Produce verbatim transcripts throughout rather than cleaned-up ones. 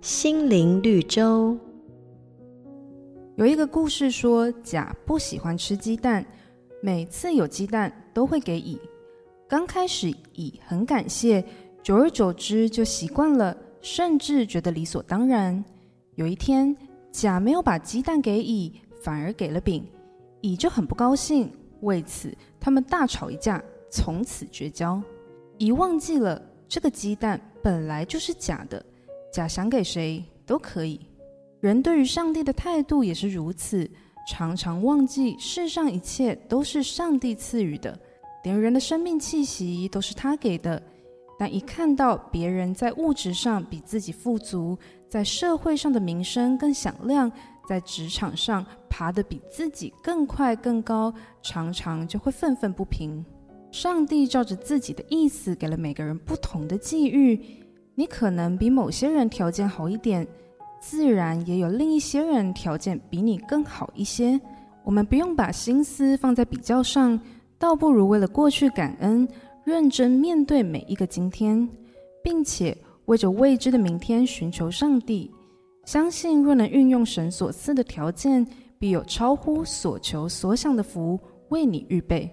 心灵绿洲。有一个故事说，甲不喜欢吃鸡蛋，每次有鸡蛋都会给乙。刚开始乙很感谢，久而久之就习惯了，甚至觉得理所当然。有一天，甲没有把鸡蛋给乙，反而给了丙，乙就很不高兴，为此他们大吵一架，从此绝交。乙忘记了这个鸡蛋本来就是甲的，甲想给谁都可以。人对于上帝的态度也是如此，常常忘记世上一切都是上帝赐予的，连人的生命气息都是他给的。但一看到别人在物质上比自己富足，在社会上的名声更响亮，在职场上爬得比自己更快更高，常常就会愤愤不平。上帝照着自己的意思给了每个人不同的际遇，你可能比某些人条件好一点，自然也有另一些人条件比你更好一些。我们不用把心思放在比较上，倒不如为了过去感恩，认真面对每一个今天，并且为着未知的明天寻求上帝。相信若能运用神所赐的条件，必有超乎所求所想的福为你预备。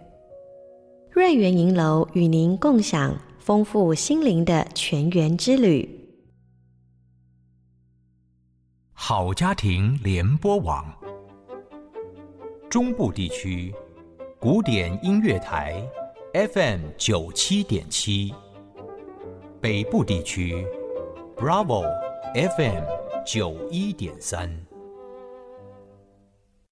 瑞元银楼与您共享丰富心灵的全员之旅。好家庭联播网，中部地区古典音乐台 F M 九七点七， 北部地区 Bravo F M 九一点三。